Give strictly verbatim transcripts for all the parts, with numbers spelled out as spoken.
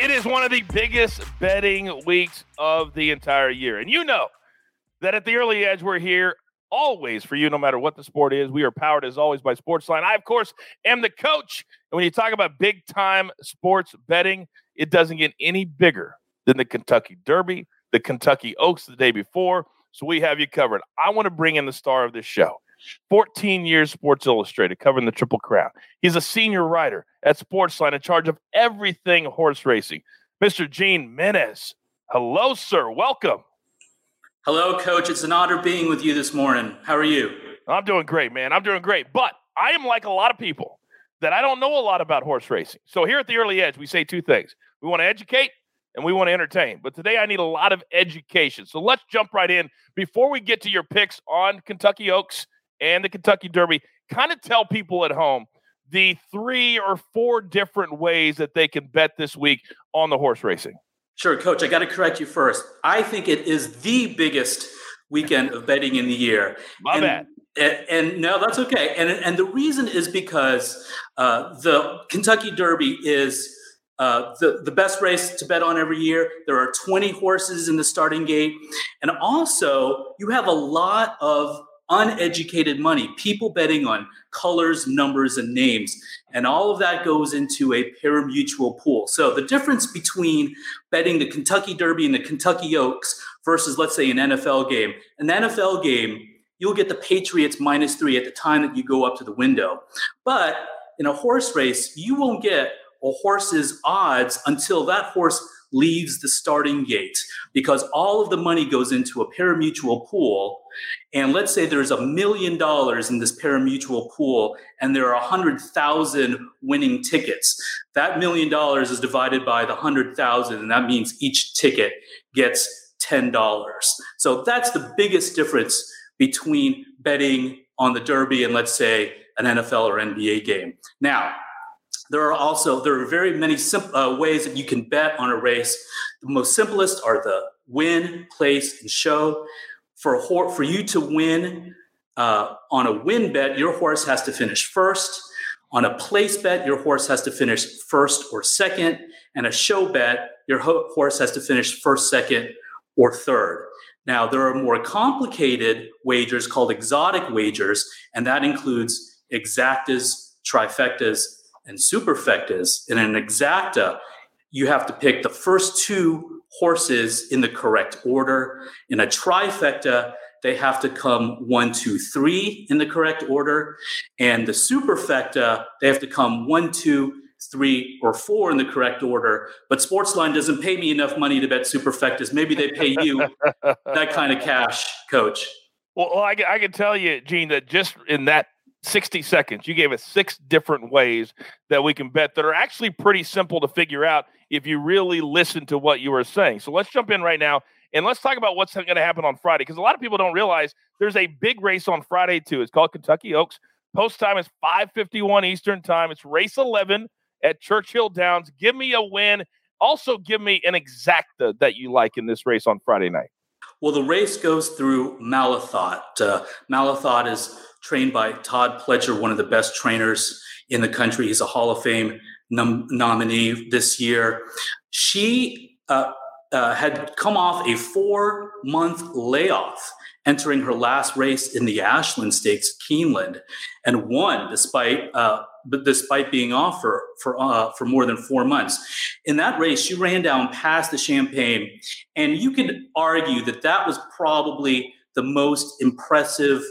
it is one of the biggest betting weeks of the entire year. And you know that at the Early Edge, we're here always for you, no matter what the sport is. We are powered, as always, by Sportsline. I, of course, am the coach. And when you talk about big-time sports betting, it doesn't get any bigger than the Kentucky Derby, the Kentucky Oaks the day before. So we have you covered. I want to bring in the star of this show. fourteen years Sports Illustrated, covering the Triple Crown. He's a senior writer at Sportsline in charge of everything horse racing. Mister Gene Menez. Hello, sir. Welcome. Hello, Coach. It's an honor being with you this morning. How are you? I'm doing great, man. I'm doing great. But I am like a lot of people that I don't know a lot about horse racing. So here at the Early Edge, we say two things. We want to educate and we want to entertain. But today I need a lot of education. So let's jump right in. Before we get to your picks on Kentucky Oaks and the Kentucky Derby, kind of tell people at home the three or four different ways that they can bet this week on the horse racing. Sure, Coach, I got to correct you first. I think it is the biggest weekend of betting in the year. My and, bad. And, and no, that's okay. And, and the reason is because uh, the Kentucky Derby is uh, the, the best race to bet on every year. There are twenty horses in the starting gate. And also, you have a lot of uneducated money, people betting on colors, numbers, and names. And all of that goes into a pari-mutuel pool. So the difference between betting the Kentucky Derby and the Kentucky Oaks versus, let's say, an N F L game. An N F L game, you'll get the Patriots minus three at the time that you go up to the window. But in a horse race, you won't get a horse's odds until that horse leaves the starting gate, because all of the money goes into a pari-mutuel pool. And let's say there's a million dollars in this pari-mutual pool and there are one hundred thousand winning tickets. That million dollars is divided by the one hundred thousand, and that means each ticket gets ten dollars. So that's the biggest difference between betting on the Derby and, let's say, an N F L or N B A game. Now, There are also there are very many sim- uh, ways that you can bet on a race. The most simplest are the win, place, and show. For a hor- for you to win uh, on a win bet, your horse has to finish first. On a place bet, your horse has to finish first or second. And a show bet, your ho- horse has to finish first, second, or third. Now, there are more complicated wagers called exotic wagers, and that includes exactas, trifectas, and superfectas. In an exacta, you have to pick the first two horses in the correct order. In a trifecta, they have to come one, two, three in the correct order. And the superfecta, they have to come one, two, three, or four in the correct order. But Sportsline doesn't pay me enough money to bet superfectas. Maybe they pay you that kind of cash, Coach. Well, I, I can tell you, Gene, that just in that sixty seconds. You gave us six different ways that we can bet that are actually pretty simple to figure out if you really listen to what you were saying. So let's jump in right now and let's talk about what's going to happen on Friday, because a lot of people don't realize there's a big race on Friday too. It's called Kentucky Oaks. Post time is five fifty-one Eastern time. It's race eleven at Churchill Downs. Give me a win. Also give me an exacta that you like in this race on Friday night. Well, the race goes through Malathot. Uh, Malathot is trained by Todd Pletcher, one of the best trainers in the country. He's a Hall of Fame nom- nominee this year. She uh, uh, had come off a four-month layoff, entering her last race in the Ashland Stakes, Keeneland, and won despite uh, despite being off for for, uh, for more than four months. In that race, she ran down Pass the Champagne, and you could argue that that was probably the most impressive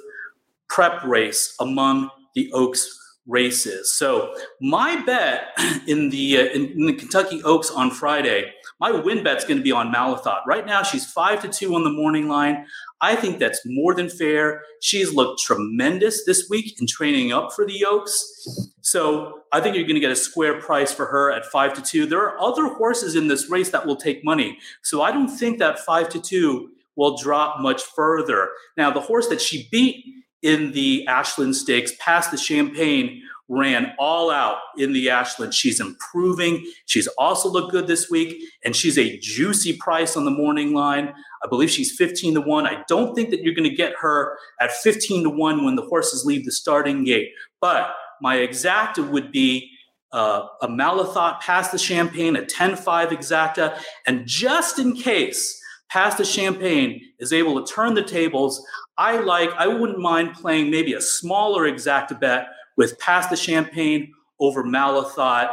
prep race among the Oaks races. So my bet in the uh, in, in the Kentucky Oaks on Friday, my win bet's going to be on Malathot. Right now, she's five to two on the morning line. I think that's more than fair. She's looked tremendous this week in training up for the Oaks. So I think you're going to get a square price for her at five to two. There are other horses in this race that will take money. So I don't think that five to two will drop much further. Now, the horse that she beat in the Ashland Stakes, Pass the Champagne, ran all out in the Ashland. She's improving. She's also looked good this week, and she's a juicy price on the morning line. I believe she's fifteen to one. I don't think that you're going to get her at fifteen to one when the horses leave the starting gate. But my exacta would be uh, a Malathot, Pass the Champagne, a ten five exacta. And just in case Pass the Champagne is able to turn the tables, I like, I wouldn't mind playing maybe a smaller exacta bet with Pass the Champagne over Malathot,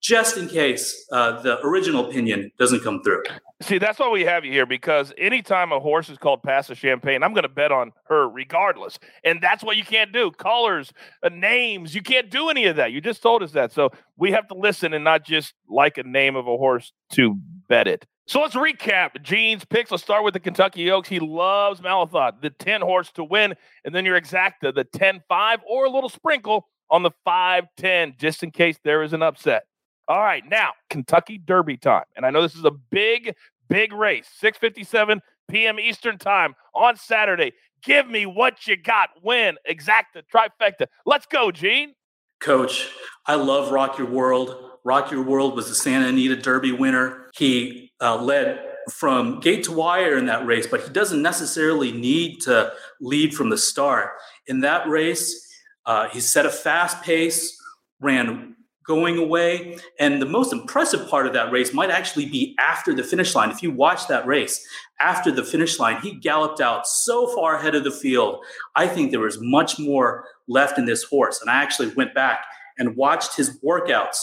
just in case uh, the original opinion doesn't come through. See, that's why we have you here, because anytime a horse is called Pass the Champagne, I'm going to bet on her regardless. And that's what you can't do. Colors, uh, names, you can't do any of that. You just told us that. So we have to listen and not just like a name of a horse to bet it. So let's recap Gene's picks. Let's start with the Kentucky Oaks. He loves Malathot, the ten horse to win, and then your exacta, the ten five, or a little sprinkle on the five ten, just in case there is an upset. All right, now, Kentucky Derby time. And I know this is a big, big race, six fifty-seven p.m. Eastern time on Saturday. Give me what you got. Win, exacta, trifecta. Let's go, Gene. Coach, I love Rock Your World. Rock Your World was the Santa Anita Derby winner. He uh, led from gate to wire in that race, but he doesn't necessarily need to lead from the start. In that race, uh, he set a fast pace, ran going away. And the most impressive part of that race might actually be after the finish line. If you watch that race, after the finish line, he galloped out so far ahead of the field. I think there was much more left in this horse. And I actually went back and watched his workouts.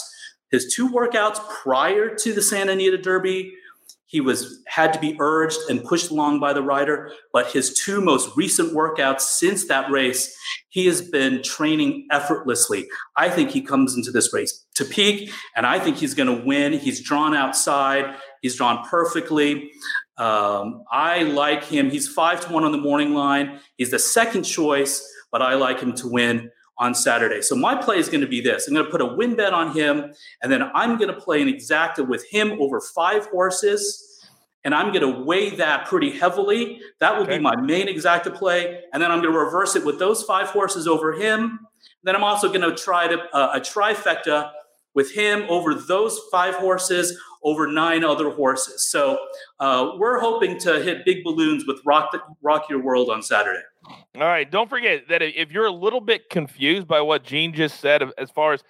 His two workouts prior to the Santa Anita Derby, he was had to be urged and pushed along by the rider. But his two most recent workouts since that race, he has been training effortlessly. I think he comes into this race to peak, and I think he's going to win. He's drawn outside. He's drawn perfectly. Um, I like him. He's five to one on the morning line. He's the second choice, but I like him to win on Saturday. So my play is going to be this. I'm going to put a win bet on him, and then I'm going to play an exacta with him over five horses, and I'm going to weigh that pretty heavily. That will okay. be my main exacta play, and then I'm going to reverse it with those five horses over him. Then I'm also going to try to uh, a trifecta with him over those five horses, over nine other horses. So uh, we're hoping to hit big balloons with Rock, the, Rock Your World on Saturday. All right. Don't forget that if you're a little bit confused by what Gene just said as far as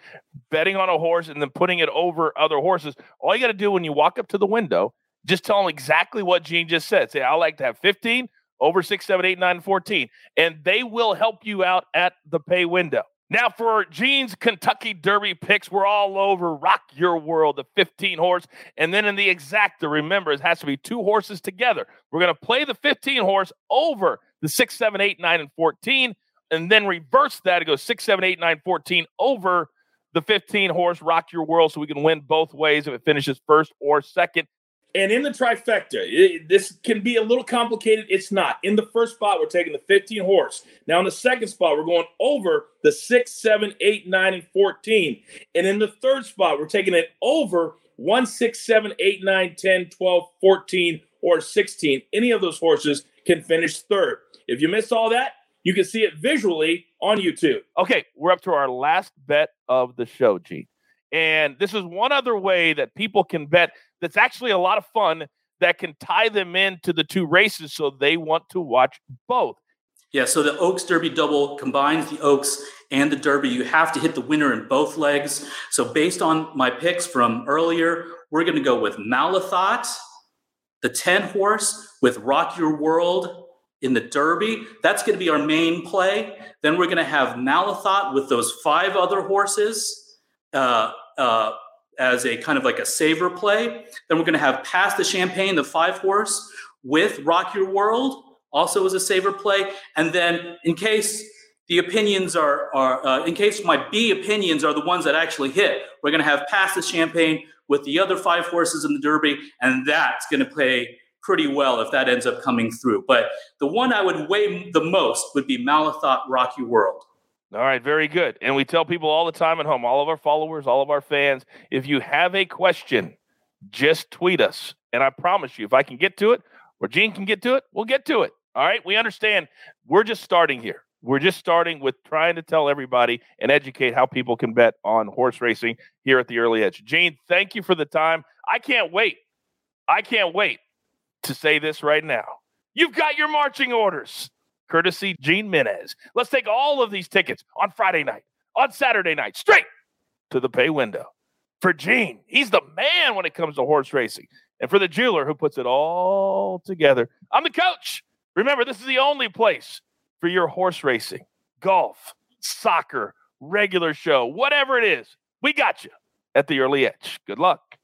betting on a horse and then putting it over other horses, all you got to do when you walk up to the window, just tell them exactly what Gene just said. Say, I like to have fifteen over six, seven, eight, nine, fourteen. And they will help you out at the pay window. Now for Gene's Kentucky Derby picks, we're all over Rock Your World, the fifteen horse. And then in the exacta, remember, it has to be two horses together. We're going to play the fifteen horse over the six, seven, eight, nine, and fourteen, and then reverse that. It goes six, seven, eight, nine, fourteen over the fifteen horse Rock Your World, so we can win both ways if it finishes first or second. And in the trifecta, it, this can be a little complicated. It's not. In the first spot, we're taking the fifteen horse. Now, in the second spot, we're going over the six, seven, eight, nine, and fourteen. And in the third spot, we're taking it over one, six, seven, eight, nine, ten, twelve, fourteen, or sixteen. Any of those horses can finish third. If you missed all that, you can see it visually on YouTube. Okay, we're up to our last bet of the show, Gene. And this is one other way that people can bet that's actually a lot of fun that can tie them into the two races so they want to watch both. Yeah, so the Oaks Derby double combines the Oaks and the Derby. You have to hit the winner in both legs. So based on my picks from earlier, we're going to go with Malathot, the ten horse, with Rock Your World in the Derby. That's going to be our main play. Then we're going to have Malathot with those five other horses uh, uh, as a kind of like a saver play. Then we're going to have Pass the Champagne, the five horse, with Rock Your World, also as a saver play. And then in case the opinions are, are uh, in case my B opinions are the ones that actually hit, we're going to have Pass the Champagne with the other five horses in the Derby, and that's going to play pretty well if that ends up coming through. But the one I would weigh the most would be Malathot, Rocky World. All right, very good. And we tell people all the time at home, all of our followers, all of our fans, if you have a question, just tweet us. And I promise you, if I can get to it or Gene can get to it, we'll get to it. All right, we understand we're just starting here. We're just starting with trying to tell everybody and educate how people can bet on horse racing here at the Early Edge. Gene, thank you for the time. I can't wait. I can't wait to say this right now. You've got your marching orders, courtesy Gene Menez. Let's take all of these tickets on Friday night, on Saturday night, straight to the pay window. For Gene, he's the man when it comes to horse racing. And for the jeweler who puts it all together, I'm the coach. Remember, this is the only place for your horse racing, golf, soccer, regular show, whatever it is. We got you at the Early Edge. Good luck.